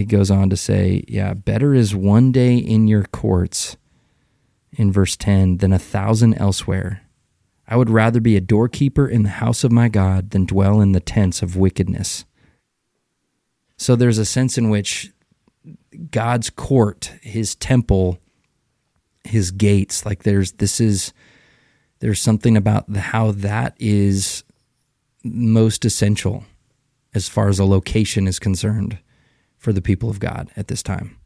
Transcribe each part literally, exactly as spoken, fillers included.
he goes on to say, yeah, better is one day in your courts, in verse ten, than a thousand elsewhere. I would rather be a doorkeeper in the house of my God than dwell in the tents of wickedness. So there's a sense in which God's court, his temple, his gates, like there's this is there's something about the, how that is most essential as far as a location is concerned for the people of God at this time.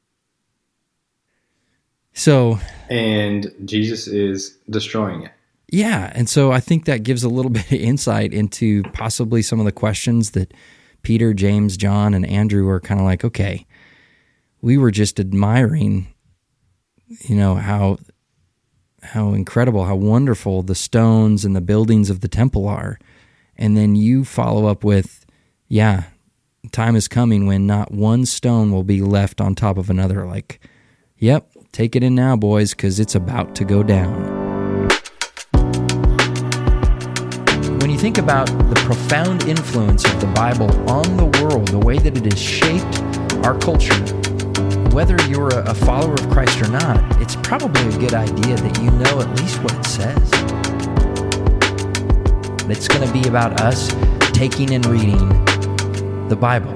So, and Jesus is destroying it. Yeah, and so I think that gives a little bit of insight into possibly some of the questions that Peter, James, John, and Andrew are kind of like, okay, we were just admiring, you know, how how incredible, how wonderful the stones and the buildings of the temple are. And then you follow up with, yeah, time is coming when not one stone will be left on top of another. Like, yep, take it in now, boys, because it's about to go down. When you think about the profound influence of the Bible on the world, the way that it has shaped our culture, whether you're a follower of Christ or not, it's probably a good idea that you know at least what it says. It's going to be about us taking and reading the Bible.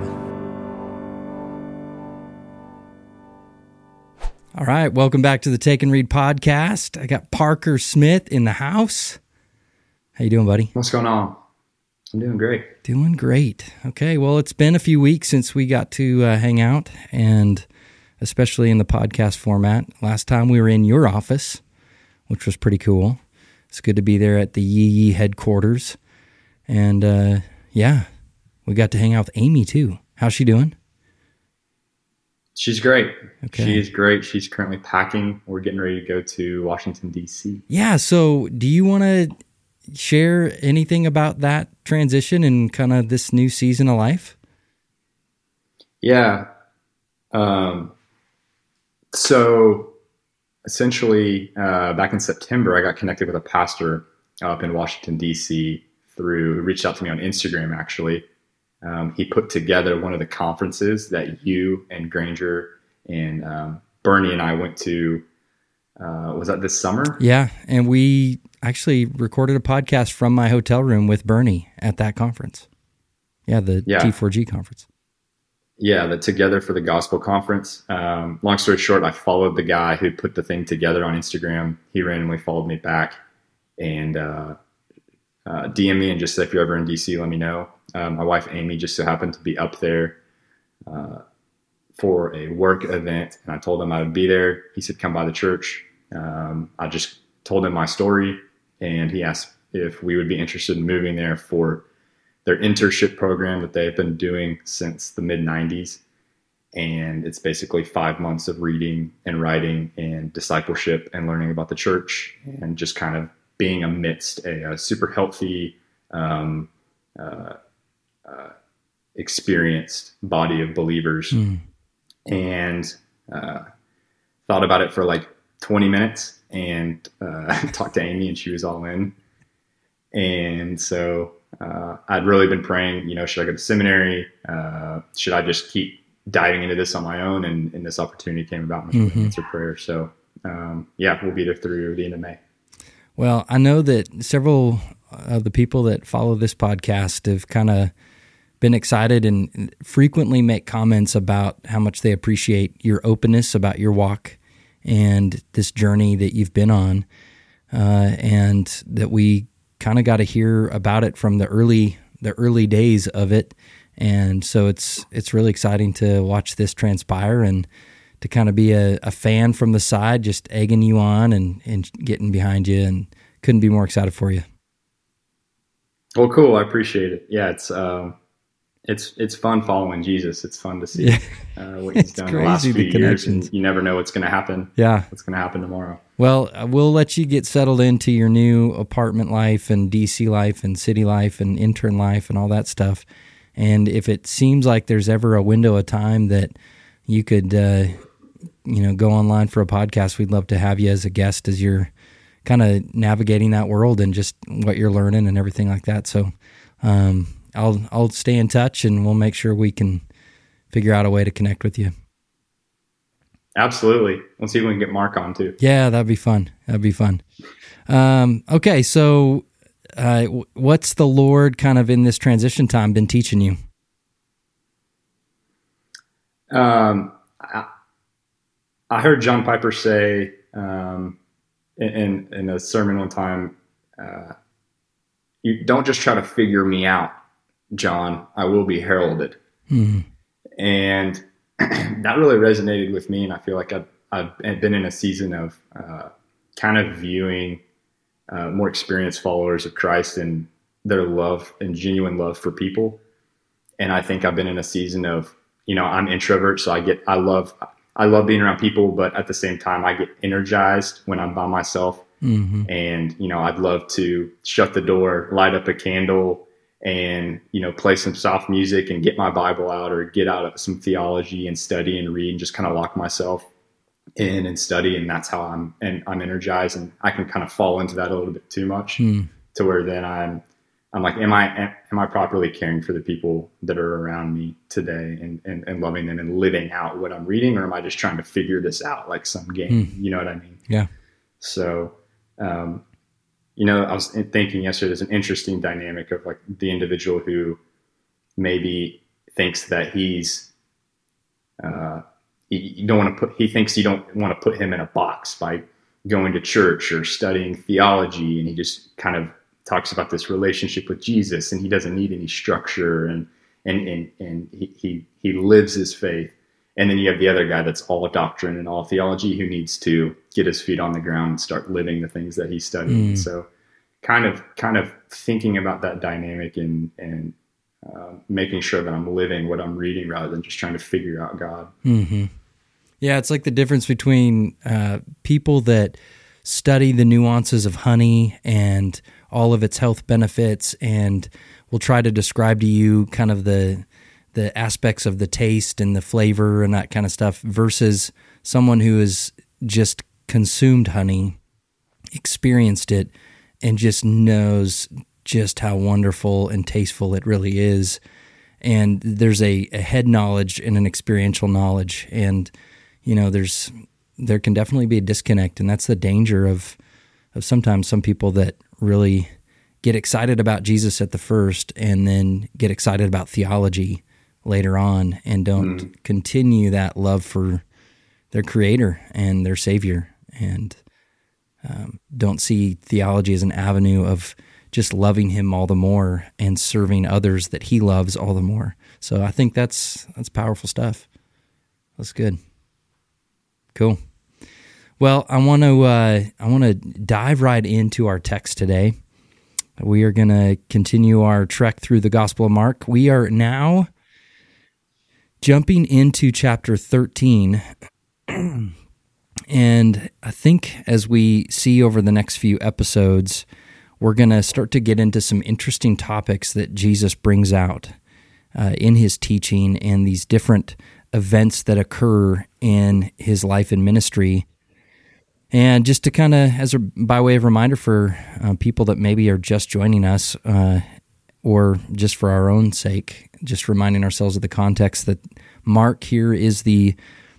All right, welcome back to the Take and Read podcast. I got Parker Smith in the house. How you doing, buddy? What's going on? I'm doing great. Doing great. Okay, well, it's been a few weeks since we got to uh, hang out, and especially in the podcast format. Last time we were in your office, which was pretty cool. It's good to be there at the Yee Yee headquarters. And, uh, yeah, we got to hang out with Amy, too. How's she doing? She's great. Okay. She is great. She's currently packing. We're getting ready to go to Washington, D C Yeah, so do you want to share anything about that transition and kind of this new season of life? Yeah. Um, so essentially, uh, back in September, I got connected with a pastor up in Washington, D C through, who reached out to me on Instagram, actually. Um, he put together one of the conferences that you and Granger and, um, Bernie and I went to, uh, was that this summer? Yeah. And we actually recorded a podcast from my hotel room with Bernie at that conference. Yeah, the yeah. T four G conference. Yeah, the Together for the Gospel conference. Um, long story short, I followed the guy who put the thing together on Instagram. He randomly followed me back and uh, uh, D M'd me and just said, if you're ever in D C, let me know. Um, my wife, Amy, just so happened to be up there uh, for a work event. And I told him I would be there. He said, come by the church. Um, I just told him my story. And he asked if we would be interested in moving there for their internship program that they've been doing since the mid nineties. And it's basically five months of reading and writing and discipleship and learning about the church and just kind of being amidst a, a super healthy, um, uh, uh, experienced body of believers. Mm. And uh, thought about it for like twenty minutes. And uh, talked to Amy, and she was all in. And so uh, I'd really been praying, you know, should I go to seminary? Uh, should I just keep diving into this on my own? And, and this opportunity came about and mm-hmm. answered prayer. So um, yeah, we'll be there through the end of May. Well, I know that several of the people that follow this podcast have kind of been excited and frequently make comments about how much they appreciate your openness about your walk and this journey that you've been on, uh, and that we kind of got to hear about it from the early the early days of it. And so it's it's really exciting to watch this transpire and to kind of be a, a fan from the side, just egging you on and, and getting behind you, and couldn't be more excited for you. Well, cool. I appreciate it. Yeah, it's uh, it's it's fun following Jesus. It's fun to see yeah. uh, what he's done the last few years, and you never know what's going to happen. Yeah, what's going to happen tomorrow. Well, we'll let you get settled into your new apartment life and D C life and city life and intern life and all that stuff. And if it seems like there's ever a window of time that you could, uh, you know, go online for a podcast, we'd love to have you as a guest as you're kind of navigating that world and just what you're learning and everything like that. So, um, I'll I'll stay in touch, and we'll make sure we can figure out a way to connect with you. Absolutely. Let's see if we can get Mark on too. Yeah, that'd be fun. That'd be fun. Um, okay, so uh, what's the Lord kind of in this transition time been teaching you? Um, I, I heard John Piper say um, in, in a sermon one time, uh, you don't just try to figure me out, John, I will be heralded. Mm. And that really resonated with me. And I feel like I've, I've been in a season of uh, kind of viewing uh, more experienced followers of Christ and their love and genuine love for people. And I think I've been in a season of, you know, I'm introvert, so I get, I love, I love being around people, but at the same time, I get energized when I'm by myself. Mm-hmm. And, you know, I'd love to shut the door, light up a candle, and, you know, play some soft music and get my Bible out or get out of some theology and study and read and just kind of lock myself in and study. And that's how I'm, and I'm energized, and I can kind of fall into that a little bit too much mm. to where then I'm, I'm like, am I, am I properly caring for the people that are around me today and, and, and loving them and living out what I'm reading? Or am I just trying to figure this out like some game? Mm. You know what I mean? Yeah. So, um, you know, I was thinking yesterday, there's an interesting dynamic of like the individual who maybe thinks that he's, uh, you don't want to put, he thinks you don't want to put him in a box by going to church or studying theology. And he just kind of talks about this relationship with Jesus, and he doesn't need any structure, and, and, and, and he, he, he lives his faith. And then you have the other guy that's all doctrine and all theology, who needs to get his feet on the ground and start living the things that he's studying. Mm. So kind of, kind of thinking about that dynamic and, and uh, making sure that I'm living what I'm reading rather than just trying to figure out God. Mm-hmm. Yeah. It's like the difference between uh, people that study the nuances of honey and all of its health benefits, and will try to describe to you kind of the, the aspects of the taste and the flavor and that kind of stuff, versus someone who has just consumed honey, experienced it, and just knows just how wonderful and tasteful it really is. And there's a, a head knowledge and an experiential knowledge. And, you know, there's, there can definitely be a disconnect. And that's the danger of, of sometimes some people that really get excited about Jesus at the first and then get excited about theology later on, and don't mm. continue that love for their Creator and their Savior, and um, don't see theology as an avenue of just loving Him all the more and serving others that He loves all the more. So I think that's that's powerful stuff. That's good. Cool. Well, I want to uh, I want to dive right into our text today. We are going to continue our trek through the Gospel of Mark. We are now jumping into chapter thirteen, and I think as we see over the next few episodes, we're going to start to get into some interesting topics that Jesus brings out uh, in his teaching and these different events that occur in his life and ministry. And just to kind of, as a, by way of reminder for uh, people that maybe are just joining us, uh, or just for our own sake, just reminding ourselves of the context that Mark here is the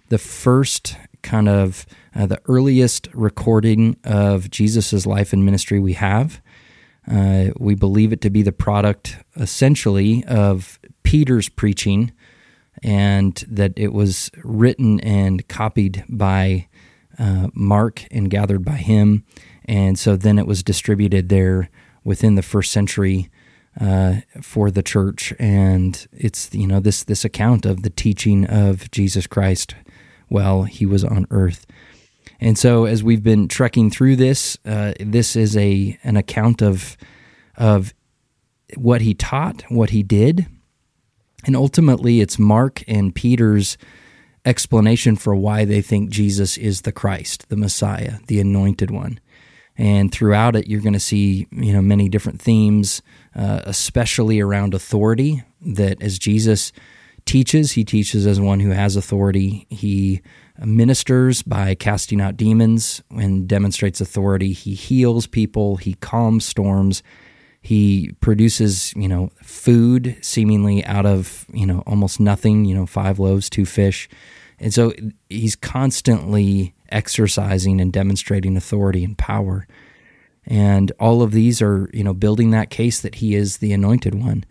the first kind of, uh, the earliest recording of Jesus' life and ministry we have. Uh, we believe it to be the product, essentially, of Peter's preaching, and that it was written and copied by uh, Mark and gathered by him. And so then it was distributed there within the first century Uh, for the church, and it's, you know, this this account of the teaching of Jesus Christ while he was on earth. And so as we've been trekking through this, uh, this is a an account of of what he taught, what he did, and ultimately it's Mark and Peter's explanation for why they think Jesus is the Christ, the Messiah, the Anointed One. And throughout it, you're going to see, you know, many different themes, uh, especially around authority, that as Jesus teaches, he teaches as one who has authority. He ministers by casting out demons and demonstrates authority. He heals people. He calms storms. He produces, you know, food seemingly out of, you know, almost nothing, you know, five loaves, two fish. And so he's constantly exercising and demonstrating authority and power. And all of these are, you know, building that case that he is the anointed one.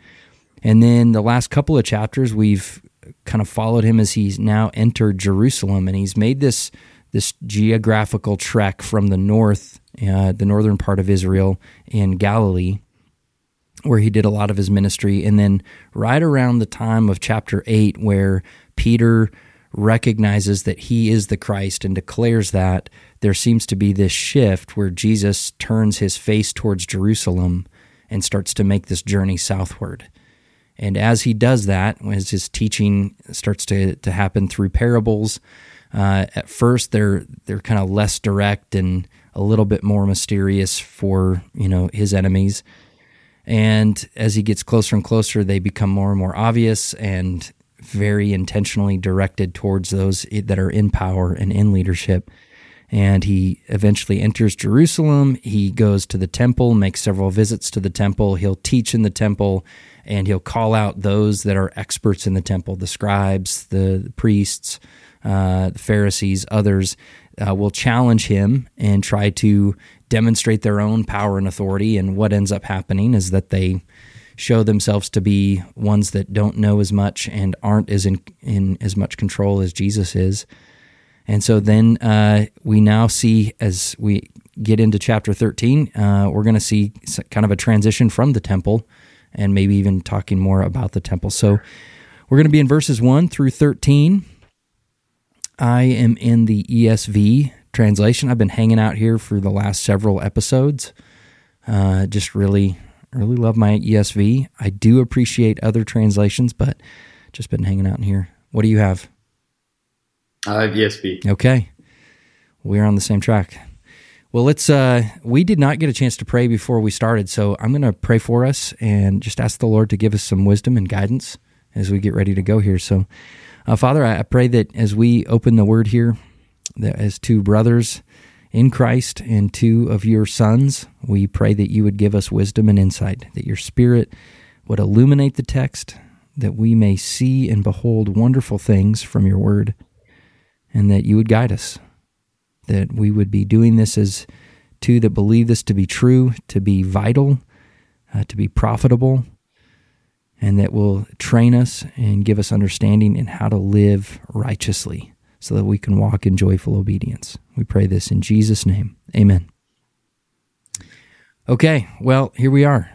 And then the last couple of chapters, we've kind of followed him as he's now entered Jerusalem, and he's made this this geographical trek from the north, uh, the northern part of Israel in Galilee, where he did a lot of his ministry. And then right around the time of chapter eight, where Peter recognizes that he is the Christ and declares that, there seems to be this shift where Jesus turns his face towards Jerusalem and starts to make this journey southward. And as he does that, as his teaching starts to, to happen through parables, uh, at first they're they're kind of less direct and a little bit more mysterious for, you know, his enemies. And as he gets closer and closer, they become more and more obvious and very intentionally directed towards those that are in power and in leadership. And he eventually enters Jerusalem. He goes to the temple, makes several visits to the temple. He'll teach in the temple, and he'll call out those that are experts in the temple, the scribes, the priests, uh, the Pharisees, others uh, will challenge him and try to demonstrate their own power and authority. And what ends up happening is that they show themselves to be ones that don't know as much and aren't as in, in as much control as Jesus is. And so then uh, we now see, as we get into chapter thirteen, uh, we're going to see kind of a transition from the temple and maybe even talking more about the temple. So we're going to be in verses one through thirteen. I am in the E S V translation. I've been hanging out here for the last several episodes. Uh, just really, really love my E S V. I do appreciate other translations, but just been hanging out in here. What do you have? I have E S V. Okay. We're on the same track. Well, let's, uh, we did not get a chance to pray before we started, so I'm going to pray for us and just ask the Lord to give us some wisdom and guidance as we get ready to go here. So, uh, Father, I pray that as we open the Word here, that as two brothers in Christ and two of your sons, we pray that you would give us wisdom and insight, that your Spirit would illuminate the text, that we may see and behold wonderful things from your Word, and that you would guide us, that we would be doing this as two that believe this to be true, to be vital, uh, to be profitable, and that will train us and give us understanding in how to live righteously so that we can walk in joyful obedience. We pray this in Jesus' name. Amen. Okay, well, here we are.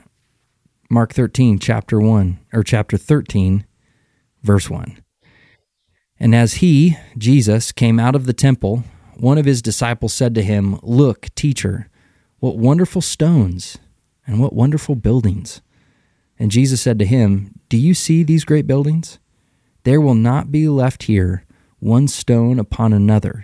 Mark thirteen, chapter one, or chapter thirteen, verse one. And as he, Jesus, came out of the temple, one of his disciples said to him, "Look, teacher, what wonderful stones and what wonderful buildings." And Jesus said to him, "Do you see these great buildings? There will not be left here one stone upon another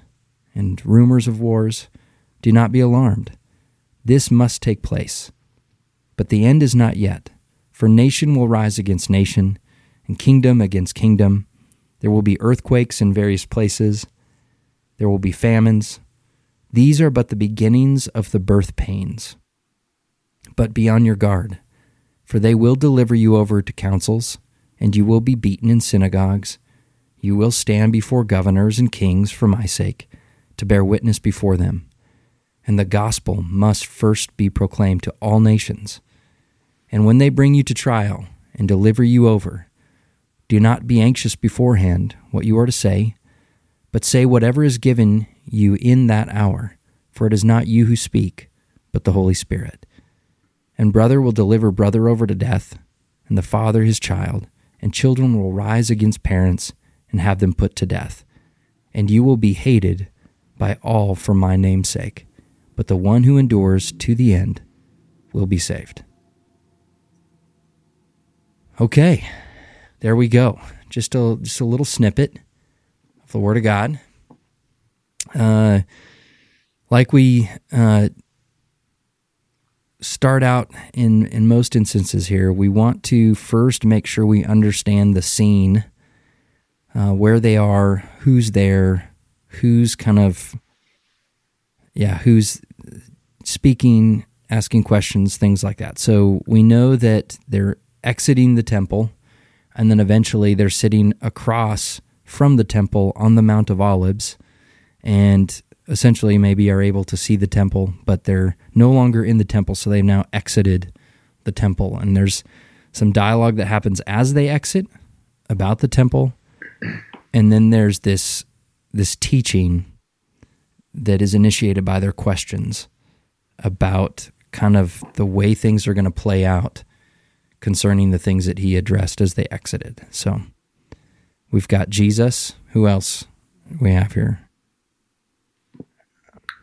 and rumors of wars, do not be alarmed. This must take place. But the end is not yet, for nation will rise against nation, and kingdom against kingdom. There will be earthquakes in various places. There will be famines. These are but the beginnings of the birth pains. But be on your guard, for they will deliver you over to councils, and you will be beaten in synagogues. You will stand before governors and kings for my sake, to bear witness before them. And the gospel must first be proclaimed to all nations. And when they bring you to trial and deliver you over, do not be anxious beforehand what you are to say, but say whatever is given you in that hour, for it is not you who speak, but the Holy Spirit. And brother will deliver brother over to death, and the father his child, and children will rise against parents and have them put to death. And you will be hated by all for my name's sake, but the one who endures to the end will be saved." Okay, there we go. Just a just a little snippet of the Word of God. Uh, like we uh, start out in in most instances here, we want to first make sure we understand the scene, uh, where they are, who's there, who's kind of yeah, who's speaking, asking questions, things like that. So we know that they're exiting the temple, and then eventually they're sitting across from the temple on the Mount of Olives, and essentially maybe are able to see the temple, but they're no longer in the temple, so they've now exited the temple. And there's some dialogue that happens as they exit about the temple, and then there's this this teaching that is initiated by their questions about kind of the way things are going to play out concerning the things that he addressed as they exited. So we've got Jesus. Who else we have here?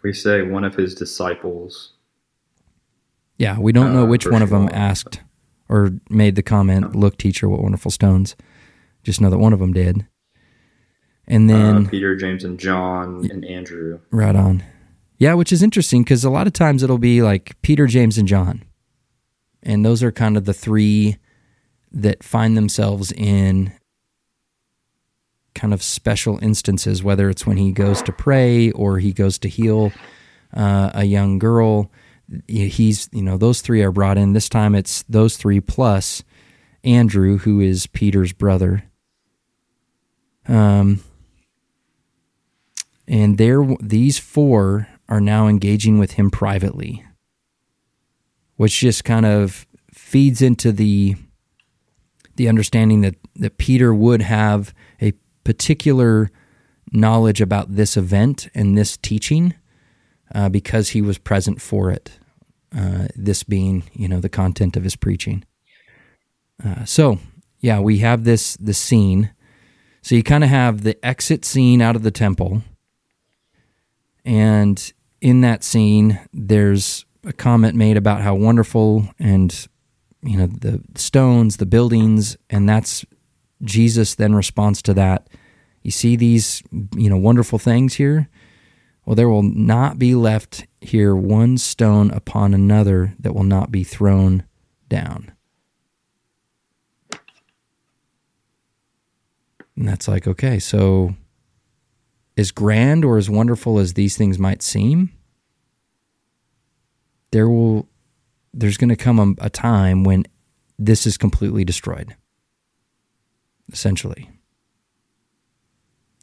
We say one of his disciples. Yeah, we don't know uh, which one of them asked or made the comment, "Look, teacher, what wonderful stones." Just know that one of them did. And then uh, Peter, James, and John, and Andrew. Right on. Yeah, which is interesting because a lot of times it'll be like Peter, James, and John. And those are kind of the three that find themselves in kind of special instances, whether it's when he goes to pray or he goes to heal uh, a young girl. He's, you know, those three are brought in. This time it's those three plus Andrew, who is Peter's brother. Um, and there, these four are now engaging with him privately, which just kind of feeds into the the understanding that, that Peter would have a particular knowledge about this event and this teaching uh, because he was present for it, uh, this being, you know, the content of his preaching. Uh, so, yeah, we have this, this scene. So you kind of have the exit scene out of the temple, and in that scene there's a comment made about how wonderful and, you know, the stones, the buildings, and that's Jesus then responds to that. You see these, you know, wonderful things here? Well, there will not be left here one stone upon another that will not be thrown down. And that's like, okay, so as grand or as wonderful as these things might seem, there will, there's going to come a, a time when this is completely destroyed, essentially.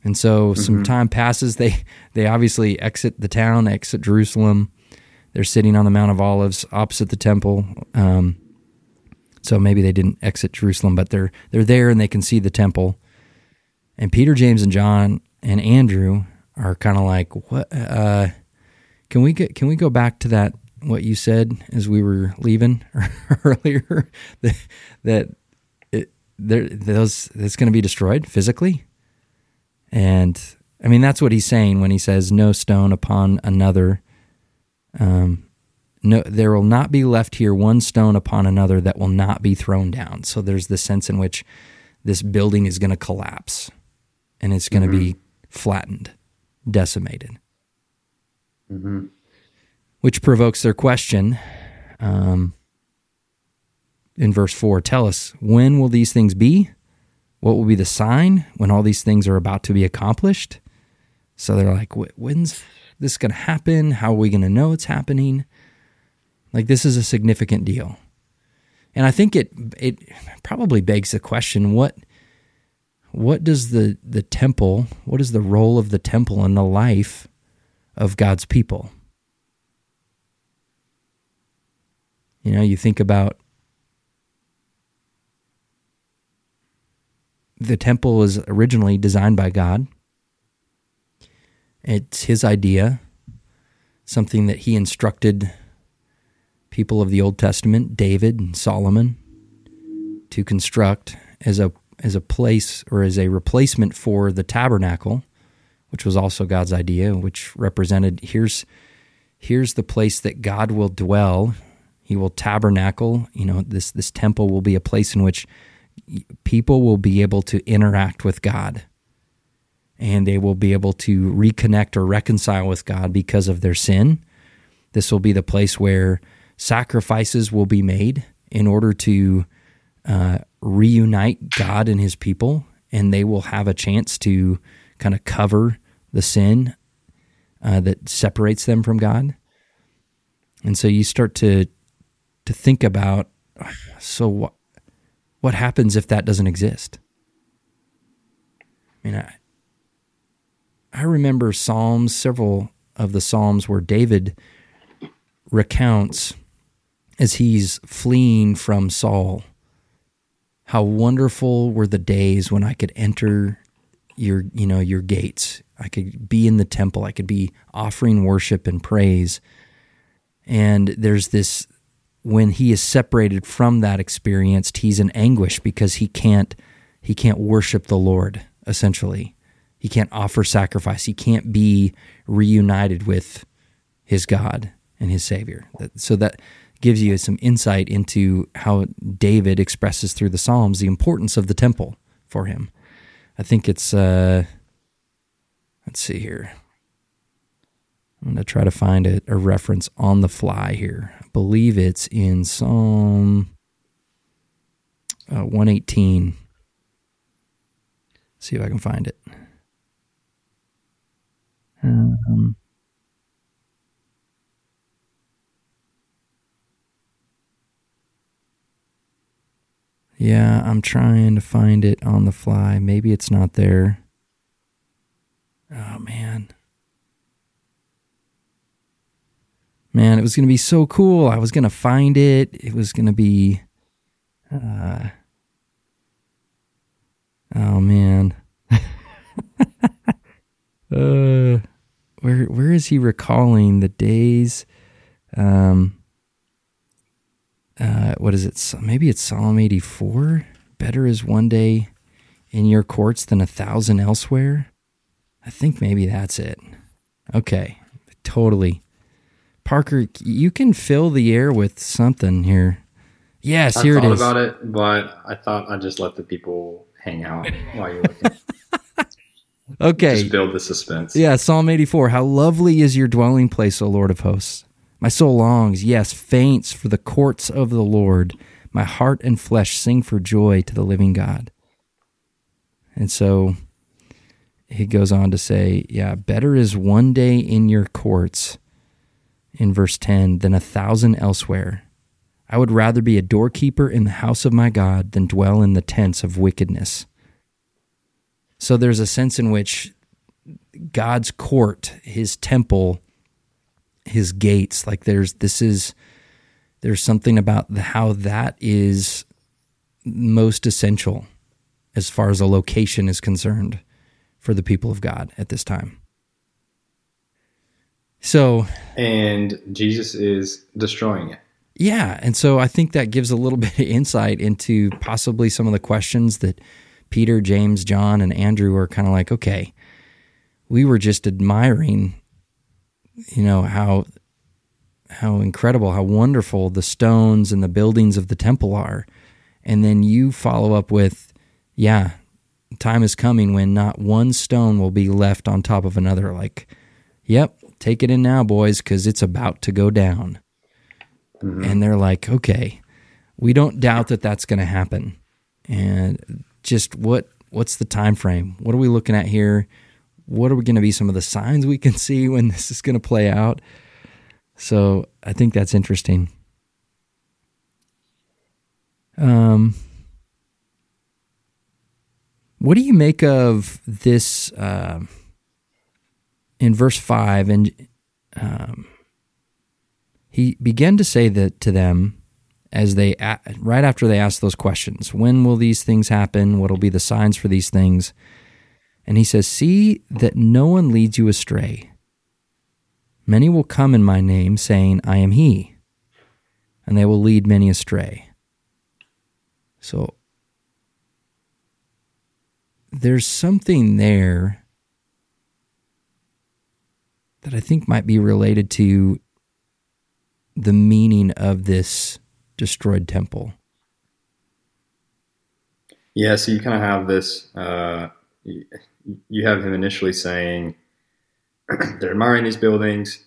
And so mm-hmm. some time passes. They they obviously exit the town, exit Jerusalem. They're sitting on the Mount of Olives opposite the temple. Um, so maybe they didn't exit Jerusalem, but they're they're there and they can see the temple. And Peter, James, and John and Andrew are kind of like, what? Uh, can we get? Can we go back to that? What you said as we were leaving earlier, that, that it, there, those, that's going to be destroyed physically. And I mean, that's what he's saying when he says no stone upon another. Um, no, there will not be left here one stone upon another that will not be thrown down. So there's the sense in which this building is going to collapse and it's going to mm-hmm. be flattened, decimated. Mm-hmm. Which provokes their question um, in verse four. Tell us, when will these things be? What will be the sign when all these things are about to be accomplished? So they're like, when's this going to happen? How are we going to know it's happening? Like, this is a significant deal. And I think it it probably begs the question, what what does the, the temple, what is the role of the temple in the life of God's people? You know, you think about the temple is originally designed by God. It's his idea, something that he instructed people of the Old Testament, David and Solomon, to construct as a as a place or as a replacement for the tabernacle, which was also God's idea, which represented here's here's the place that God will dwell. He will tabernacle, you know, this this temple will be a place in which people will be able to interact with God, and they will be able to reconnect or reconcile with God because of their sin. This will be the place where sacrifices will be made in order to uh, reunite God and his people, and they will have a chance to kind of cover the sin uh, that separates them from God. And so you start to to think about, so what, what happens if that doesn't exist? I mean, I, I remember Psalms, several of the Psalms where David recounts as he's fleeing from Saul, how wonderful were the days when I could enter your, you know, your gates. I could be in the temple. I could be offering worship and praise. And there's this, when he is separated from that experience, he's in anguish because he can't, he can't worship the Lord, essentially. He can't offer sacrifice. He can't be reunited with his God and his Savior. So that gives you some insight into how David expresses through the Psalms the importance of the temple for him. I think it's, uh, let's see here. I'm going to try to find a, a reference on the fly here. I believe it's in Psalm uh, one eighteen. Let's see if I can find it. Um, yeah, I'm trying to find it on the fly. Maybe it's not there. Oh, man. Man, it was going to be so cool. I was going to find it. It was going to be... Uh, oh, man. uh... Where where is he recalling the days? Um, uh, what is it? Maybe it's Psalm eighty-four. Better is one day in your courts than a thousand elsewhere. I think maybe that's it. Okay, totally. Parker, you can fill the air with something here. Yes, I here it is. I thought about it, but I thought I'd just let the people hang out while you're looking. Okay. Just build the suspense. Yeah, Psalm eighty-four. How lovely is your dwelling place, O Lord of hosts. My soul longs, yes, faints for the courts of the Lord. My heart and flesh sing for joy to the living God. And so he goes on to say, yeah, better is one day in your courts, in verse ten, than a thousand elsewhere. I would rather be a doorkeeper in the house of my God than dwell in the tents of wickedness. So there's a sense in which God's court, his temple, his gates, like there's this is there's something about the, how that is most essential as far as a location is concerned for the people of God at this time. So and Jesus is destroying it. Yeah, and so I think that gives a little bit of insight into possibly some of the questions that Peter, James, John, and Andrew are kind of like, okay, we were just admiring, you know, how how incredible, how wonderful the stones and the buildings of the temple are. And then you follow up with, yeah, time is coming when not one stone will be left on top of another. Like, yep, take it in now, boys, because it's about to go down. Mm-hmm. And they're like, okay, we don't doubt that that's going to happen. And just what what's the time frame? What are we looking at here? What are we going to be some of the signs we can see when this is going to play out? So I think that's interesting. Um, what do you make of this uh, in verse five? And um, he began to say that to them, as they, right after they ask those questions, when will these things happen? What will be the signs for these things? And he says, see that no one leads you astray. Many will come in my name saying, I am he, and they will lead many astray. So there's something there that I think might be related to the meaning of this destroyed temple. Yeah, so you kind of have this, uh, you, you have him initially saying, they're admiring these buildings.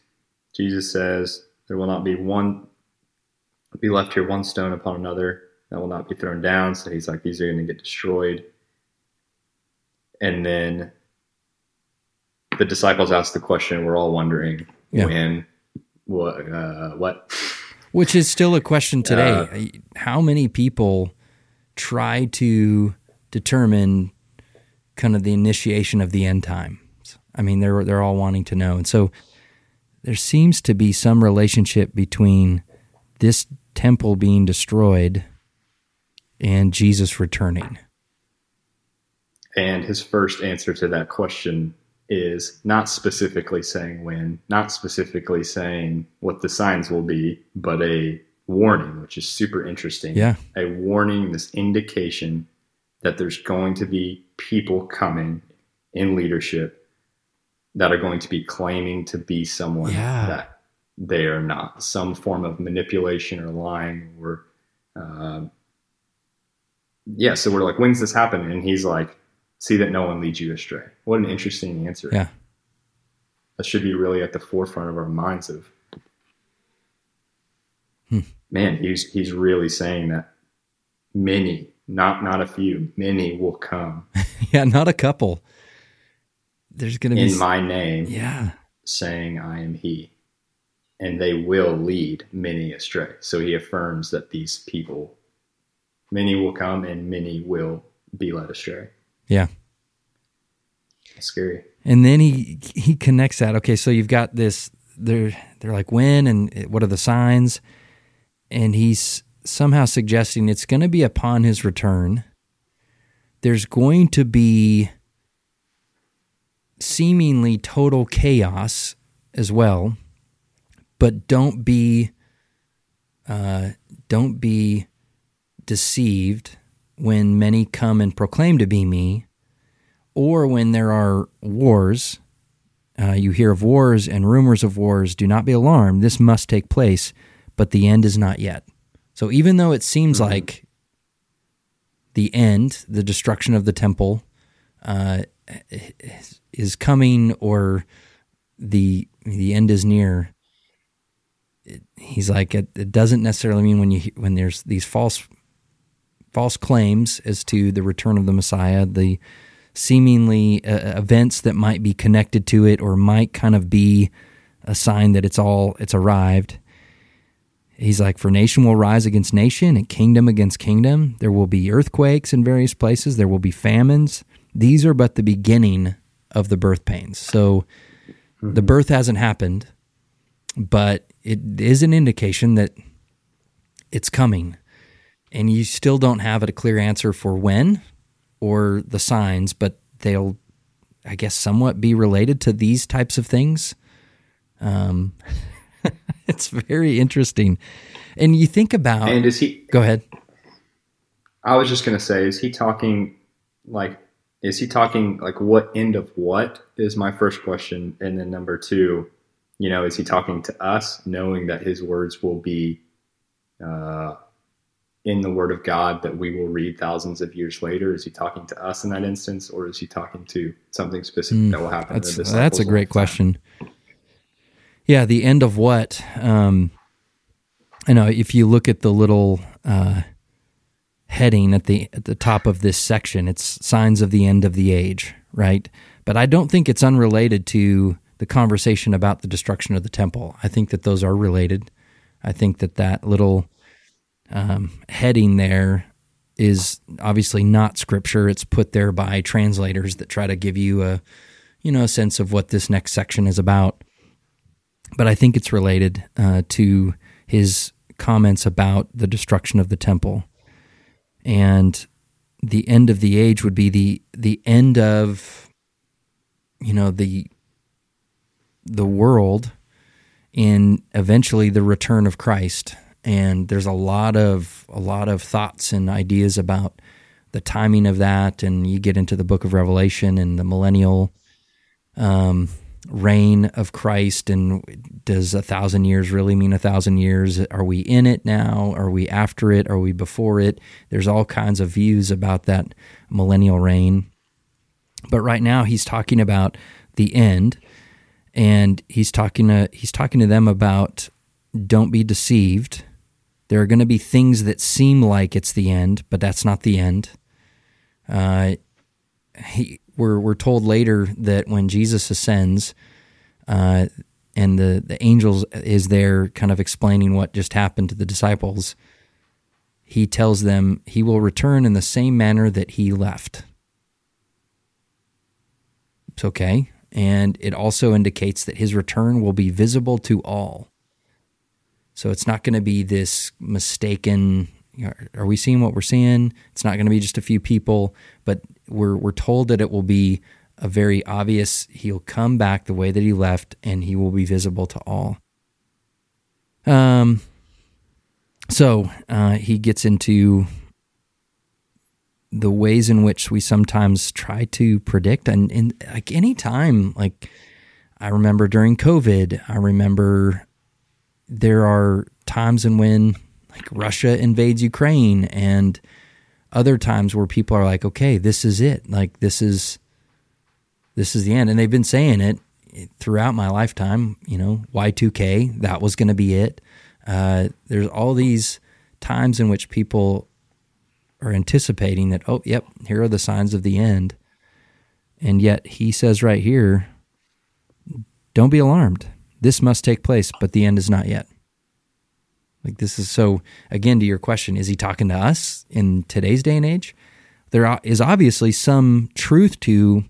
Jesus says, there will not be one, be left here one stone upon another that will not be thrown down. So he's like, these are going to get destroyed. And then the disciples ask the question, we're all wondering yeah. when, what, uh, what? Which is still a question today. Uh, How many people try to determine kind of the initiation of the end times? I mean, they're they're all wanting to know. And so there seems to be some relationship between this temple being destroyed and Jesus returning. And his first answer to that question is not specifically saying when, not specifically saying what the signs will be, but a warning, which is super interesting. Yeah. A warning, this indication that there's going to be people coming in leadership that are going to be claiming to be someone yeah. that they are not. Some form of manipulation or lying or, uh, yeah. So we're like, when's this happen? And he's like, see that no one leads you astray. What an interesting answer. Yeah. That should be really at the forefront of our minds of, hmm. man, he's, he's really saying that many, not, not a few, many will come. yeah. Not a couple. There's going to be in my name. Yeah. Saying I am he, and they will lead many astray. So he affirms that these people, many will come and many will be led astray. Yeah. That's scary. And then he he connects that. Okay, so you've got this, they're, they're like, when and what are the signs? And he's somehow suggesting it's going to be upon his return. There's going to be seemingly total chaos as well, but don't be uh, don't be deceived when many come and proclaim to be me, or when there are wars, uh, you hear of wars and rumors of wars, do not be alarmed. This must take place, but the end is not yet. So even though it seems mm-hmm. like the end, the destruction of the temple uh, is coming, or the the end is near, it, he's like, it, it doesn't necessarily mean when you when there's these false... false claims as to the return of the Messiah, the seemingly uh, events that might be connected to it or might kind of be a sign that it's all, it's arrived. He's like, for nation will rise against nation and kingdom against kingdom. There will be earthquakes in various places. There will be famines. These are but the beginning of the birth pains. So mm-hmm. the birth hasn't happened, but it is an indication that it's coming. And you still don't have a clear answer for when or the signs, but they'll, I guess, somewhat be related to these types of things. Um, it's very interesting. And you think about... And is he... Go ahead. I was just going to say, is he talking, like, is he talking, like, what end of what is my first question. And then number two, you know, is he talking to us, knowing that his words will be... Uh, in the Word of God that we will read thousands of years later? Is he talking to us in that instance, or is he talking to something specific mm, that will happen? That's, to the disciples that's a great question. Yeah, the end of what? Um, I know if you look at the little uh, heading at the at the top of this section, it's signs of the end of the age, right? But I don't think it's unrelated to the conversation about the destruction of the temple. I think that those are related. I think that that little... Um, heading there is obviously not scripture. It's put there by translators that try to give you a, you know, a sense of what this next section is about. But I think it's related uh, to his comments about the destruction of the temple. And the end of the age would be the the end of, you know, the the world, and eventually the return of Christ. And there's a lot of a lot of thoughts and ideas about the timing of that, and you get into the book of Revelation and the millennial um, reign of Christ, and does a thousand years really mean a thousand years? Are we in it now? Are we after it? Are we before it? There's all kinds of views about that millennial reign. But right now he's talking about the end, and he's talking to, he's talking to them about don't be deceived. There are going to be things that seem like it's the end, but that's not the end. Uh, he, we're we're told later that when Jesus ascends, uh, and the the angels is there, kind of explaining what just happened to the disciples. He tells them he will return in the same manner that he left. It's okay, and it also indicates that his return will be visible to all. So it's not going to be this mistaken, you know, are we seeing what we're seeing? It's not going to be just a few people, but we're we're told that it will be a very obvious, he'll come back the way that he left, and he will be visible to all. Um. So uh, he gets into the ways in which we sometimes try to predict, and, and like any time, like I remember during COVID, I remember... there are times in when like Russia invades Ukraine, and other times where people are like, okay, this is it. Like this is, this is the end. And they've been saying it throughout my lifetime, you know, Y two K, that was going to be it. Uh, there's all these times in which people are anticipating that, oh, yep, here are the signs of the end. And yet he says right here, don't be alarmed. This must take place, but the end is not yet. Like this is so, again, to your question, is he talking to us in today's day and age? There is obviously some truth to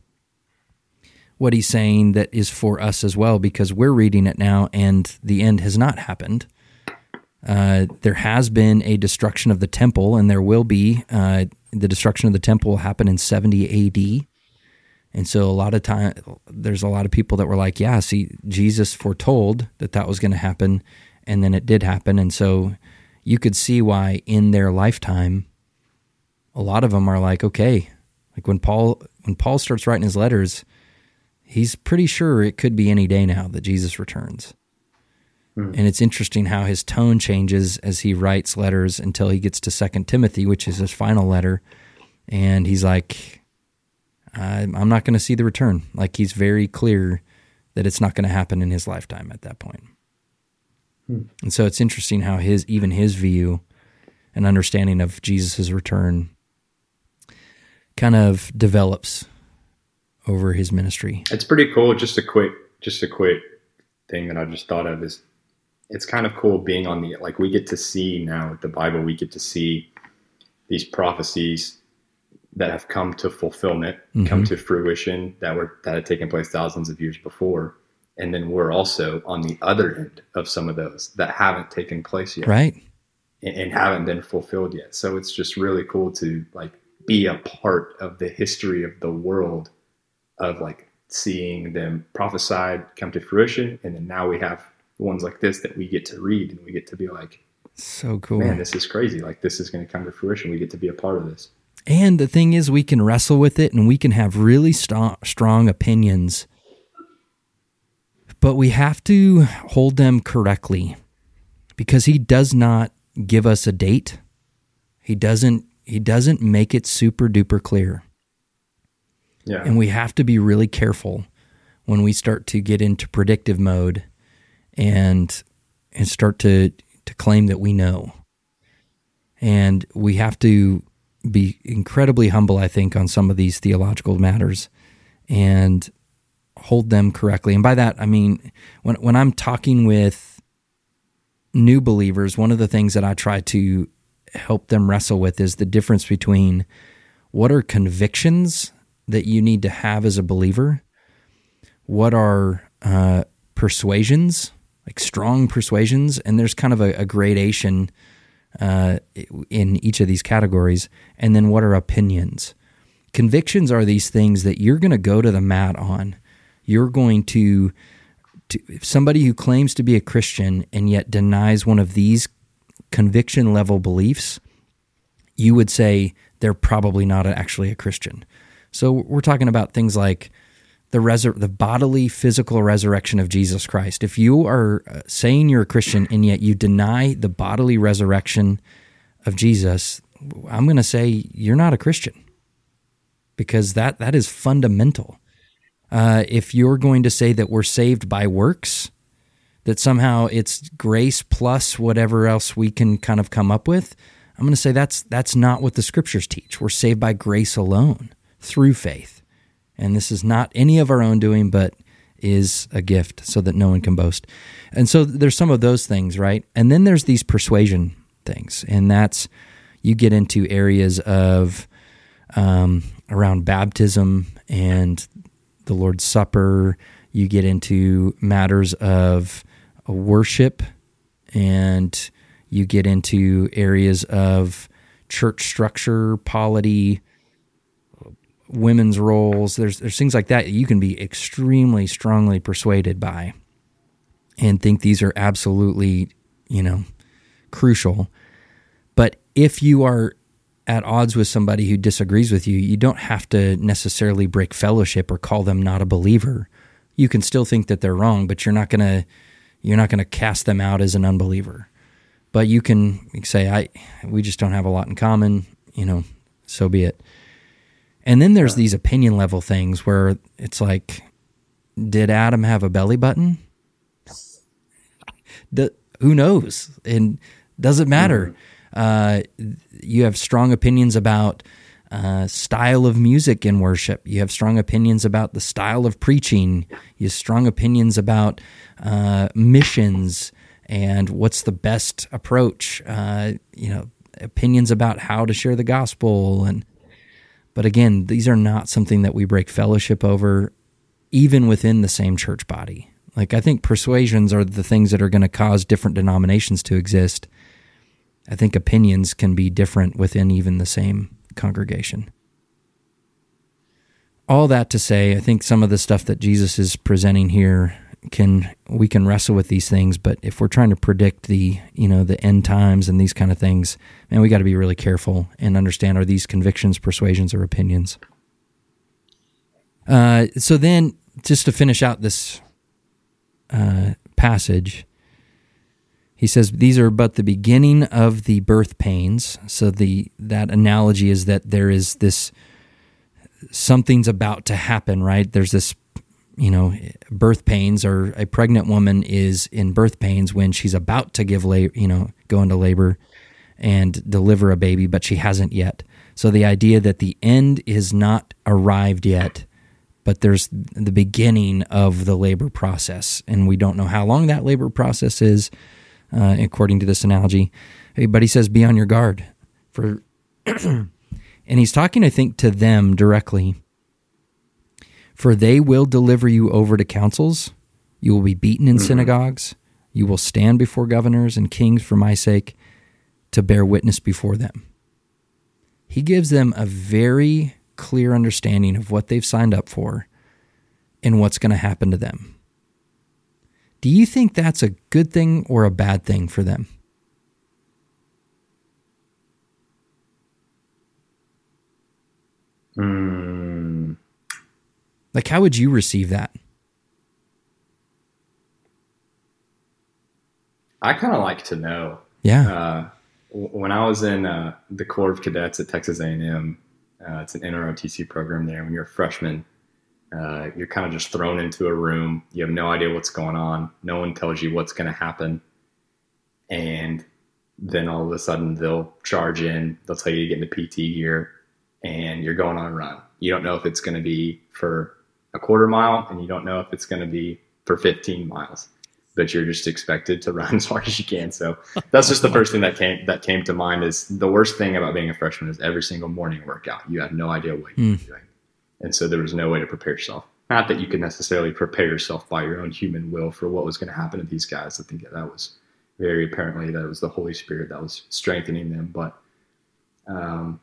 what he's saying that is for us as well, because we're reading it now and the end has not happened. Uh, there has been a destruction of the temple, and there will be. Uh, the destruction of the temple will happen in seventy A D, And so a lot of time, there's a lot of people that were like, yeah, see, Jesus foretold that that was going to happen, and then it did happen. And so you could see why in their lifetime, a lot of them are like, okay, like when Paul when Paul starts writing his letters, he's pretty sure it could be any day now that Jesus returns. Mm. And it's interesting how his tone changes as he writes letters until he gets to Second Timothy, which is his final letter, and he's like... I'm not going to see the return. Like he's very clear that it's not going to happen in his lifetime at that point. Hmm. And so it's interesting how his, even his view and understanding of Jesus's return kind of develops over his ministry. It's pretty cool. Just a quick, just a quick thing that I just thought of is it's kind of cool being on the, like we get to see now with the Bible, we get to see these prophecies that have come to fulfillment, mm-hmm. come to fruition, that were that had taken place thousands of years before. And then we're also on the other end of some of those that haven't taken place yet. Right. And, and haven't been fulfilled yet. So it's just really cool to like be a part of the history of the world of like seeing them prophesied, come to fruition. And then now we have ones like this that we get to read, and we get to be like, so cool, man, this is crazy. Like this is going to come to fruition. We get to be a part of this. And the thing is, we can wrestle with it, and we can have really st- strong opinions, but we have to hold them correctly, because he does not give us a date. He doesn't. He doesn't make it super duper clear. Yeah. And we have to be really careful when we start to get into predictive mode, and and start to to claim that we know. And we have to be incredibly humble, I think, on some of these theological matters, and hold them correctly. And by that, I mean, when when I'm talking with new believers, one of the things that I try to help them wrestle with is the difference between what are convictions that you need to have as a believer, what are uh, persuasions, like strong persuasions, and there's kind of a, a gradation Uh, in each of these categories, and then what are opinions? Convictions are these things that you're going to go to the mat on. You're going to, to somebody who claims to be a Christian and yet denies one of these conviction level beliefs, you would say they're probably not actually a Christian. So we're talking about things like the resur- the bodily, physical resurrection of Jesus Christ. If you are saying you're a Christian and yet you deny the bodily resurrection of Jesus, I'm going to say you're not a Christian, because that that is fundamental. Uh, if you're going to say that we're saved by works, that somehow it's grace plus whatever else we can kind of come up with, I'm going to say that's that's not what the Scriptures teach. We're saved by grace alone, through faith. And this is not any of our own doing, but is a gift so that no one can boast. And so there's some of those things, right? And then there's these persuasion things, and that's, you get into areas of um, around baptism and the Lord's Supper. You get into matters of worship, and you get into areas of church structure, polity, women's roles. There's there's things like that that you can be extremely strongly persuaded by and think these are absolutely, you know, crucial. But if you are at odds with somebody who disagrees with you, you don't have to necessarily break fellowship or call them not a believer. You can still think that they're wrong, but you're not gonna you're not gonna cast them out as an unbeliever. But you can say, I we just don't have a lot in common, you know, so be it. And then there's these opinion level things where it's like, did Adam have a belly button? The, who knows? And doesn't matter. Uh, you have strong opinions about uh, style of music in worship. You have strong opinions about the style of preaching. You have strong opinions about uh, missions and what's the best approach. Uh, you know, opinions about how to share the gospel. And but again, these are not something that we break fellowship over, even within the same church body. Like, I think persuasions are the things that are going to cause different denominations to exist. I think opinions can be different within even the same congregation. All that to say, I think some of the stuff that Jesus is presenting here, can we can wrestle with these things, but if we're trying to predict the, you know, the end times and these kind of things, man, we got to be really careful and understand, are these convictions, persuasions, or opinions? Uh, so then, just to finish out this uh, passage, he says, these are but the beginning of the birth pains. So the that analogy is that there is this, something's about to happen, right? There's this, you know, birth pains, or a pregnant woman is in birth pains when she's about to give labor, you know, go into labor and deliver a baby, but she hasn't yet. So the idea that the end is not arrived yet, but there's the beginning of the labor process, and we don't know how long that labor process is. Uh, according to this analogy. But he says, be on your guard. For and he's talking, I think, to them directly. For they will deliver you over to councils. You will be beaten in synagogues. You will stand before governors and kings for my sake, to bear witness before them. He gives them a very clear understanding of what they've signed up for and what's going to happen to them. Do you think that's a good thing or a bad thing for them? Mm. Like, how would you receive that? I kind of like to know. Yeah. Uh, when I was in uh, the Corps of Cadets at Texas A and M, uh, it's an N R O T C program there. When you're a freshman, Uh, you're kind of just thrown into a room. You have no idea what's going on. No one tells you what's going to happen. And then all of a sudden they'll charge in. They'll tell you to get into P T gear, and you're going on a run. You don't know if it's going to be for a quarter mile, and you don't know if it's going to be for fifteen miles, but you're just expected to run as hard as you can. So that's just the first thing that came, that came to mind, is the worst thing about being a freshman is every single morning workout. You have no idea what you're mm. doing. And so there was no way to prepare yourself. Not that you could necessarily prepare yourself by your own human will for what was going to happen to these guys. I think that, that was very apparently that it was the Holy Spirit that was strengthening them. But um,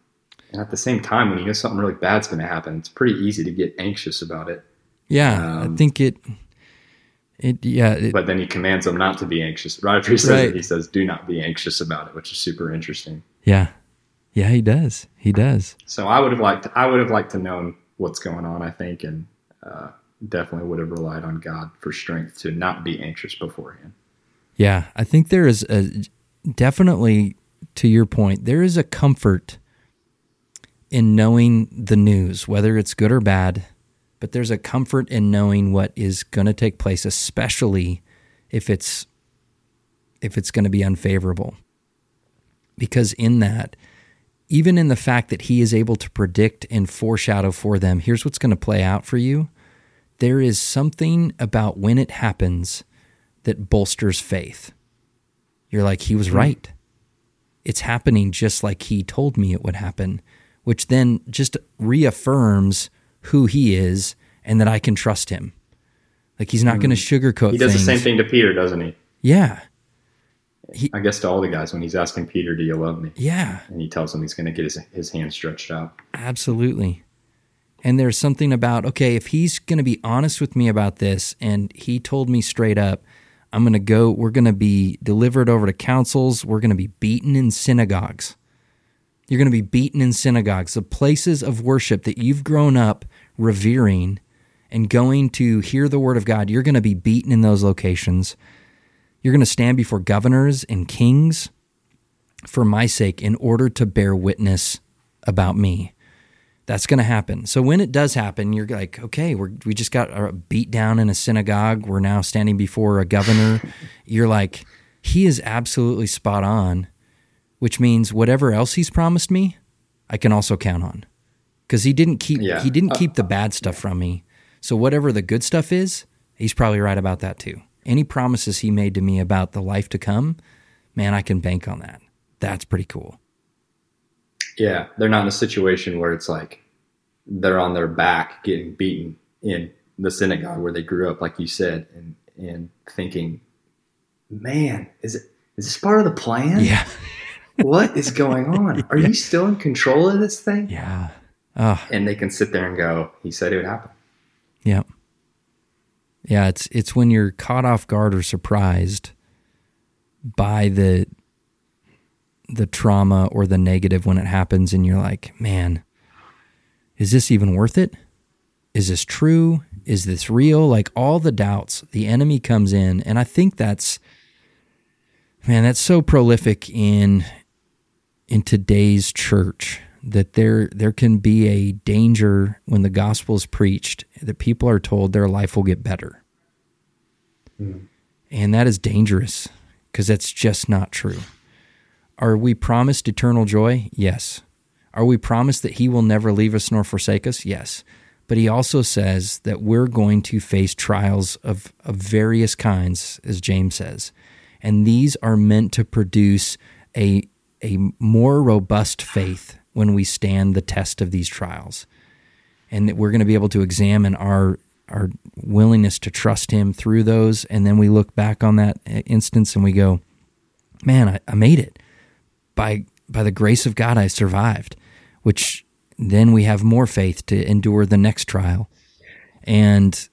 and at the same time, when you know something really bad's going to happen, it's pretty easy to get anxious about it. Yeah, um, I think it. It yeah. It, but then he commands them not to be anxious. Right after he says right. it, he says, "Do not be anxious about it," which is super interesting. Yeah, yeah, he does. He does. So I would have liked. I would have liked to know what's going on, I think, and uh, definitely would have relied on God for strength to not be anxious beforehand. Yeah, I think there is a definitely, to your point, there is a comfort in knowing the news, whether it's good or bad, but there's a comfort in knowing what is going to take place, especially if it's if it's going to be unfavorable. Because in that, even in the fact that he is able to predict and foreshadow for them, here's what's going to play out for you, there is something about when it happens that bolsters faith. You're like, he was right. It's happening just like he told me it would happen, which then just reaffirms who he is and that I can trust him. Like, he's not mm. going to sugarcoat things. He does things. The same thing to Peter, doesn't he? Yeah. He, I guess to all the guys when he's asking Peter, do you love me? Yeah. And he tells him he's going to get his, his hand stretched out. Absolutely. And there's something about, okay, if he's going to be honest with me about this and he told me straight up, I'm going to go, we're going to be delivered over to councils, we're going to be beaten in synagogues. You're going to be beaten in synagogues, the places of worship that you've grown up revering and going to hear the word of God. You're going to be beaten in those locations. You're going to stand before governors and kings for my sake in order to bear witness about me. That's going to happen. So when it does happen, you're like, okay, we're, we just got beat down in a synagogue. We're now standing before a governor. You're like, he is absolutely spot on, which means whatever else he's promised me, I can also count on, because he didn't keep yeah. he didn't keep the bad stuff from me. So whatever the good stuff is, he's probably right about that too. Any promises he made to me about the life to come, man, I can bank on that. That's pretty cool. Yeah, they're not in a situation where it's like they're on their back getting beaten in the synagogue where they grew up, like you said, and and thinking, man, is it is this part of the plan? Yeah. What is going on? Are yeah. you still in control of this thing? Yeah. Uh, and they can sit there and go, he said it would happen. Yeah. Yeah, it's it's when you're caught off guard or surprised by the the trauma or the negative when it happens, and you're like, man, is this even worth it? Is this true? Is this real? Like, all the doubts, the enemy comes in, and I think that's, man, that's so prolific in in today's church, that there there can be a danger when the gospel is preached that people are told their life will get better. Mm. And that is dangerous, because that's just not true. Are we promised eternal joy? Yes. Are we promised that he will never leave us nor forsake us? Yes. But he also says that we're going to face trials of, of various kinds, as James says. And these are meant to produce a, a more robust faith when we stand the test of these trials. And that we're going to be able to examine our our willingness to trust him through those. And then we look back on that instance and we go, man, I, I made it. By by the grace of God, I survived, which then we have more faith to endure the next trial. And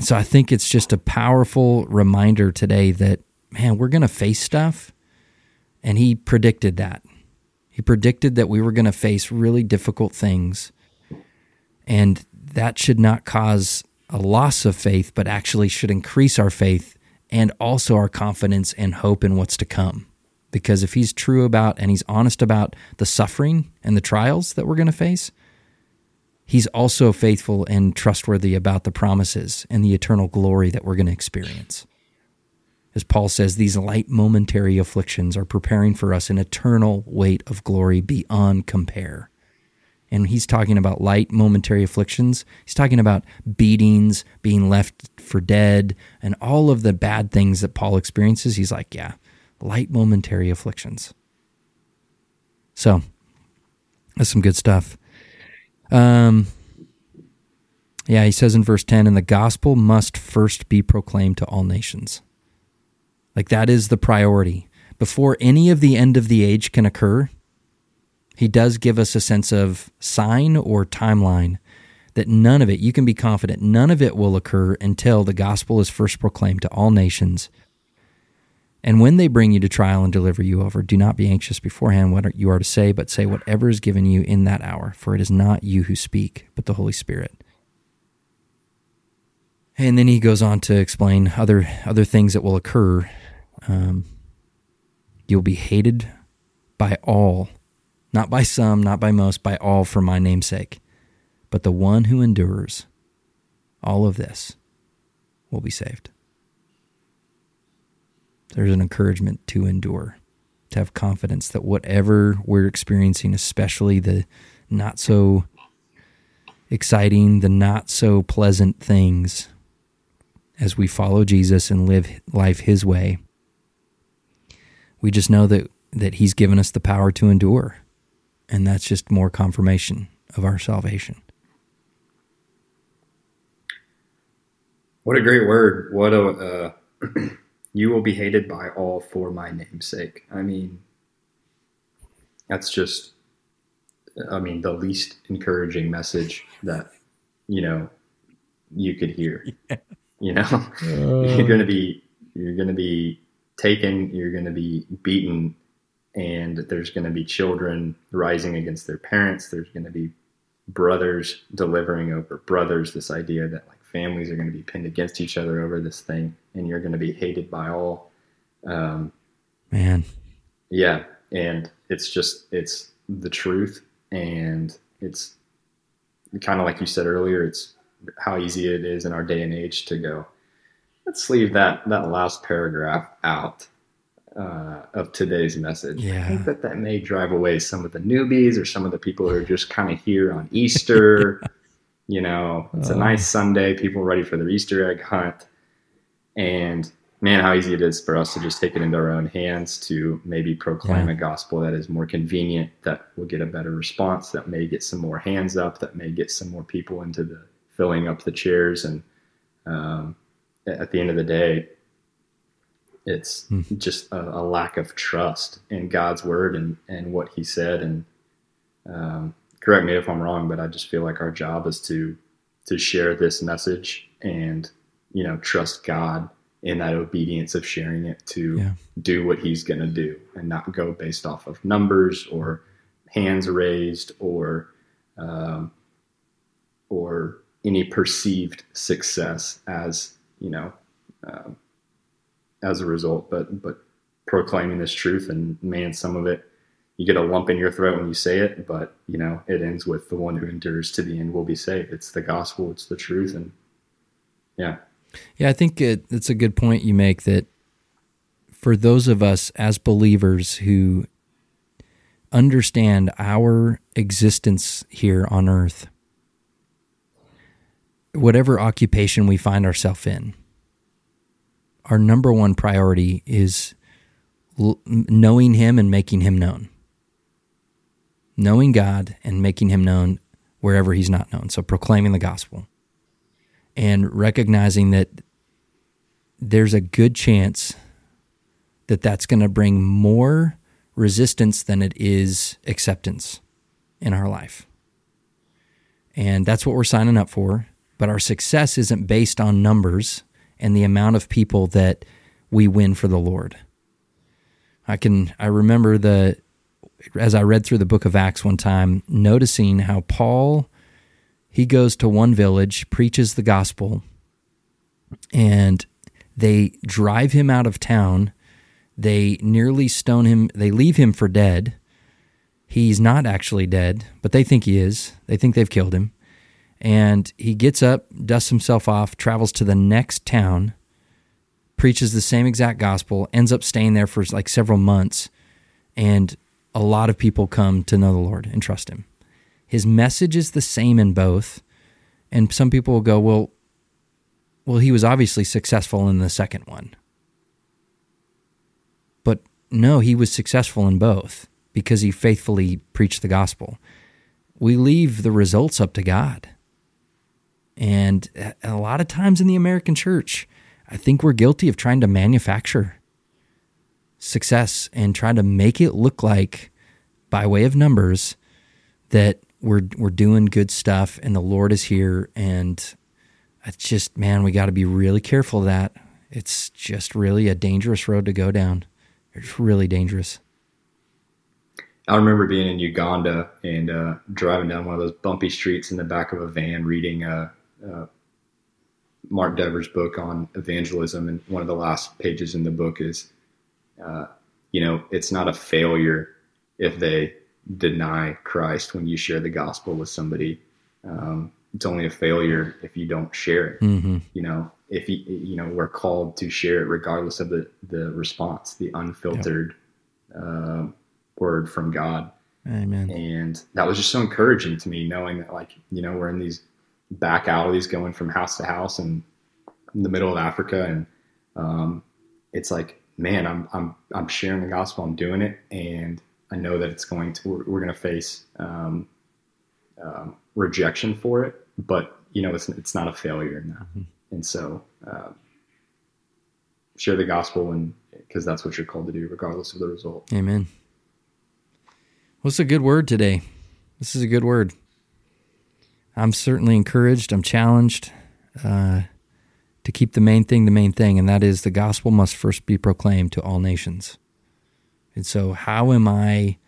so I think it's just a powerful reminder today that, man, we're going to face stuff, and he predicted that. He predicted that we were going to face really difficult things, and that should not cause a loss of faith, but actually should increase our faith and also our confidence and hope in what's to come. Because if he's true about and he's honest about the suffering and the trials that we're going to face, he's also faithful and trustworthy about the promises and the eternal glory that we're going to experience. As Paul says, these light momentary afflictions are preparing for us an eternal weight of glory beyond compare. And he's talking about light momentary afflictions. He's talking about beatings, being left for dead, and all of the bad things that Paul experiences. He's like, yeah. Light momentary afflictions. So, that's some good stuff. Um, yeah, he says in verse ten, and the gospel must first be proclaimed to all nations. Like, that is the priority. Before any of the end of the age can occur, he does give us a sense of sign or timeline that none of it, you can be confident, none of it will occur until the gospel is first proclaimed to all nations. And when they bring you to trial and deliver you over, do not be anxious beforehand what you are to say, but say whatever is given you in that hour, for it is not you who speak, but the Holy Spirit. And then he goes on to explain other other things that will occur. Um, you'll be hated by all, not by some, not by most, by all for my name's sake. But the one who endures all of this will be saved. There's an encouragement to endure, to have confidence that whatever we're experiencing, especially the not so exciting, the not so pleasant things, as we follow Jesus and live life His way, we just know that, that He's given us the power to endure. And that's just more confirmation of our salvation. What a great word. What a, uh, you will be hated by all for my name's sake. I mean, that's just, I mean, the least encouraging message that, you know, you could hear, yeah. You know, uh, you're going to be, you're going to be taken, you're going to be beaten, and there's going to be children rising against their parents. There's going to be brothers delivering over brothers. This idea that like families are going to be pinned against each other over this thing, and you're going to be hated by all. Um, Man. Yeah. And it's just, it's the truth. And it's kind of like you said earlier, it's how easy it is in our day and age to go, let's leave that, that last paragraph out uh, of today's message. Yeah. I think that that may drive away some of the newbies or some of the people who are just kind of here on Easter. You know, it's a nice Sunday, people ready for their Easter egg hunt. And man, how easy it is for us to just take it into our own hands to maybe proclaim yeah. a gospel that is more convenient, that will get a better response, that may get some more hands up, that may get some more people into the filling up the chairs. And um, at the end of the day, it's mm-hmm. just a, a lack of trust in God's word and, and what He said. And um, correct me if I'm wrong, but I just feel like our job is to to share this message and, you know, trust God in that obedience of sharing it to yeah. do what He's going to do and not go based off of numbers or hands raised or, um, or any perceived success as, you know, uh, as a result, but, but proclaiming this truth. And man, some of it, you get a lump in your throat when you say it, but you know, it ends with the one who endures to the end will be saved. It's the gospel. It's the truth. And yeah. Yeah, I think it, it's a good point you make that for those of us as believers who understand our existence here on earth, whatever occupation we find ourselves in, our number one priority is l- knowing Him and making Him known. Knowing God and making Him known wherever He's not known. So proclaiming the gospel. And recognizing that there's a good chance that that's going to bring more resistance than it is acceptance in our life. And that's what we're signing up for. But our success isn't based on numbers and the amount of people that we win for the Lord. I can, I remember the, as I read through the book of Acts one time, noticing how Paul, he goes to one village, preaches the gospel, and they drive him out of town. They nearly stone him. They leave him for dead. He's not actually dead, but they think he is. They think they've killed him. And he gets up, dusts himself off, travels to the next town, preaches the same exact gospel, ends up staying there for like several months, and a lot of people come to know the Lord and trust Him. His message is the same in both, and some people will go, well, well, he was obviously successful in the second one. But no, he was successful in both because he faithfully preached the gospel. We leave the results up to God. And a lot of times in the American church, I think we're guilty of trying to manufacture success and trying to make it look like, by way of numbers, that We're we're doing good stuff, and the Lord is here, and it's just, man, we got to be really careful of that. It's just really a dangerous road to go down. It's really dangerous. I remember being in Uganda and uh, driving down one of those bumpy streets in the back of a van, reading uh, uh, Mark Dever's book on evangelism, and one of the last pages in the book is, uh, you know, it's not a failure if they deny Christ when you share the gospel with somebody. Um, it's only a failure if you don't share it. Mm-hmm. You know, if you, you know, we're called to share it regardless of the, the response, the unfiltered yeah. uh, word from God. Amen. And that was just so encouraging to me, knowing that, like, you know, we're in these back alleys going from house to house and in the middle of Africa. And um, it's like, man, I'm, I'm, I'm sharing the gospel. I'm doing it. And I know that it's going to, we're, we're going to face um, um, rejection for it, but you know, it's, it's not a failure in that. Mm-hmm. And so uh, share the gospel, and because that's what you're called to do regardless of the result. Amen. What's a good word today? This is a good word. I'm certainly encouraged. I'm challenged uh, to keep the main thing the main thing, and that is the gospel must first be proclaimed to all nations. And so how am I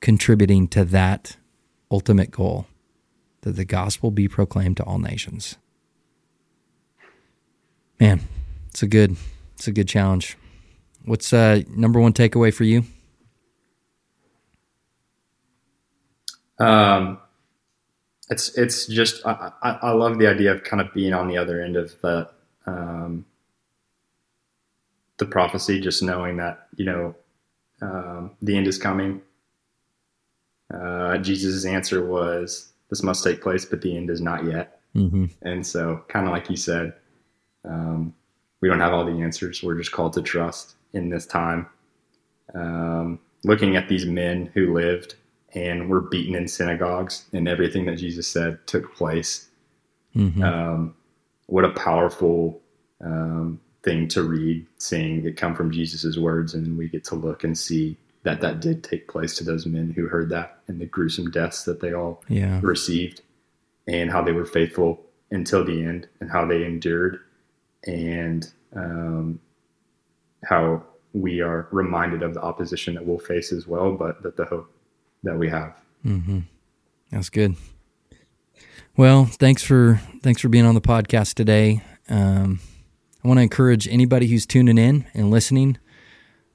contributing to that ultimate goal, that the gospel be proclaimed to all nations? Man, it's a good, it's a good challenge. What's uh, number one takeaway for you? Um. It's it's just I, I, I love the idea of kind of being on the other end of the um, the prophecy, just knowing that, you know, um, the end is coming. Uh, Jesus' answer was, "This must take place, but the end is not yet." Mm-hmm. And so, kind of like you said, um, we don't have all the answers. We're just called to trust in this time. Um, looking at these men who lived and were beaten in synagogues, and everything that Jesus said took place. Mm-hmm. Um, what a powerful um, thing to read, seeing it come from Jesus's words, and then we get to look and see that that did take place to those men who heard that, and the gruesome deaths that they all yeah. received, and how they were faithful until the end, and how they endured, and um, how we are reminded of the opposition that we'll face as well, but that the hope that we have. Mm-hmm. That's good. Well, thanks for thanks for being on the podcast today. Um, I want to encourage anybody who's tuning in and listening.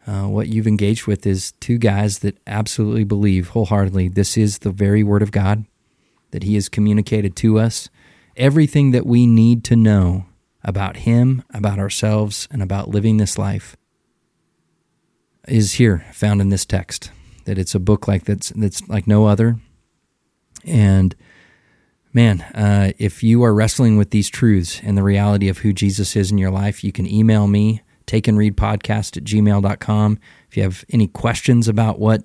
Uh, what you've engaged with is two guys that absolutely believe wholeheartedly this is the very Word of God, that He has communicated to us everything that we need to know about Him, about ourselves, and about living this life is here, found in this text. That it's a book like that's that's like no other. And man, uh, if you are wrestling with these truths and the reality of who Jesus is in your life, you can email me, takeandreadpodcast at gmail dot com. If you have any questions about what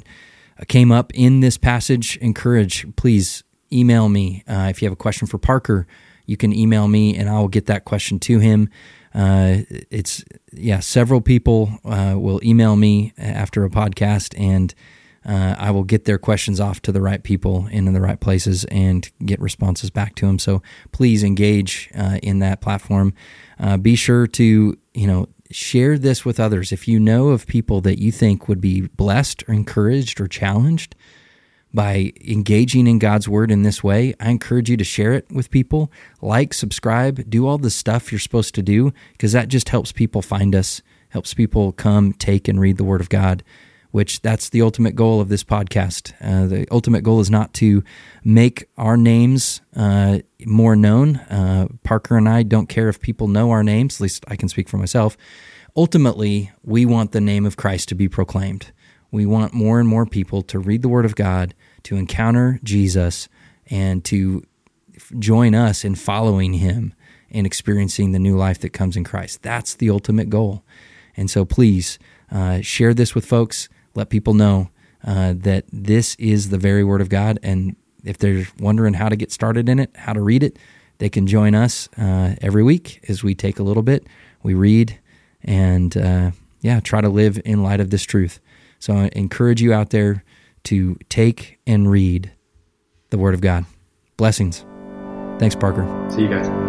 came up in this passage, encourage, please email me. Uh, if you have a question for Parker, you can email me and I will get that question to him. Uh, it's, yeah, several people uh, will email me after a podcast, and Uh, I will get their questions off to the right people and in the right places and get responses back to them. So please engage uh, in that platform. Uh, be sure to, you know, share this with others. If you know of people that you think would be blessed or encouraged or challenged by engaging in God's Word in this way, I encourage you to share it with people. Like, subscribe, do all the stuff you're supposed to do, because that just helps people find us, helps people come, take, and read the Word of God, which that's the ultimate goal of this podcast. Uh, the ultimate goal is not to make our names uh, more known. Uh, Parker and I don't care if people know our names, at least I can speak for myself. Ultimately, we want the name of Christ to be proclaimed. We want more and more people to read the Word of God, to encounter Jesus, and to f- join us in following Him and experiencing the new life that comes in Christ. That's the ultimate goal. And so please uh, share this with folks. Let people know uh, that this is the very Word of God, and if they're wondering how to get started in it, how to read it, they can join us uh, every week as we take a little bit, we read, and uh, yeah, try to live in light of this truth. So I encourage you out there to take and read the Word of God. Blessings. Thanks, Parker. See you guys.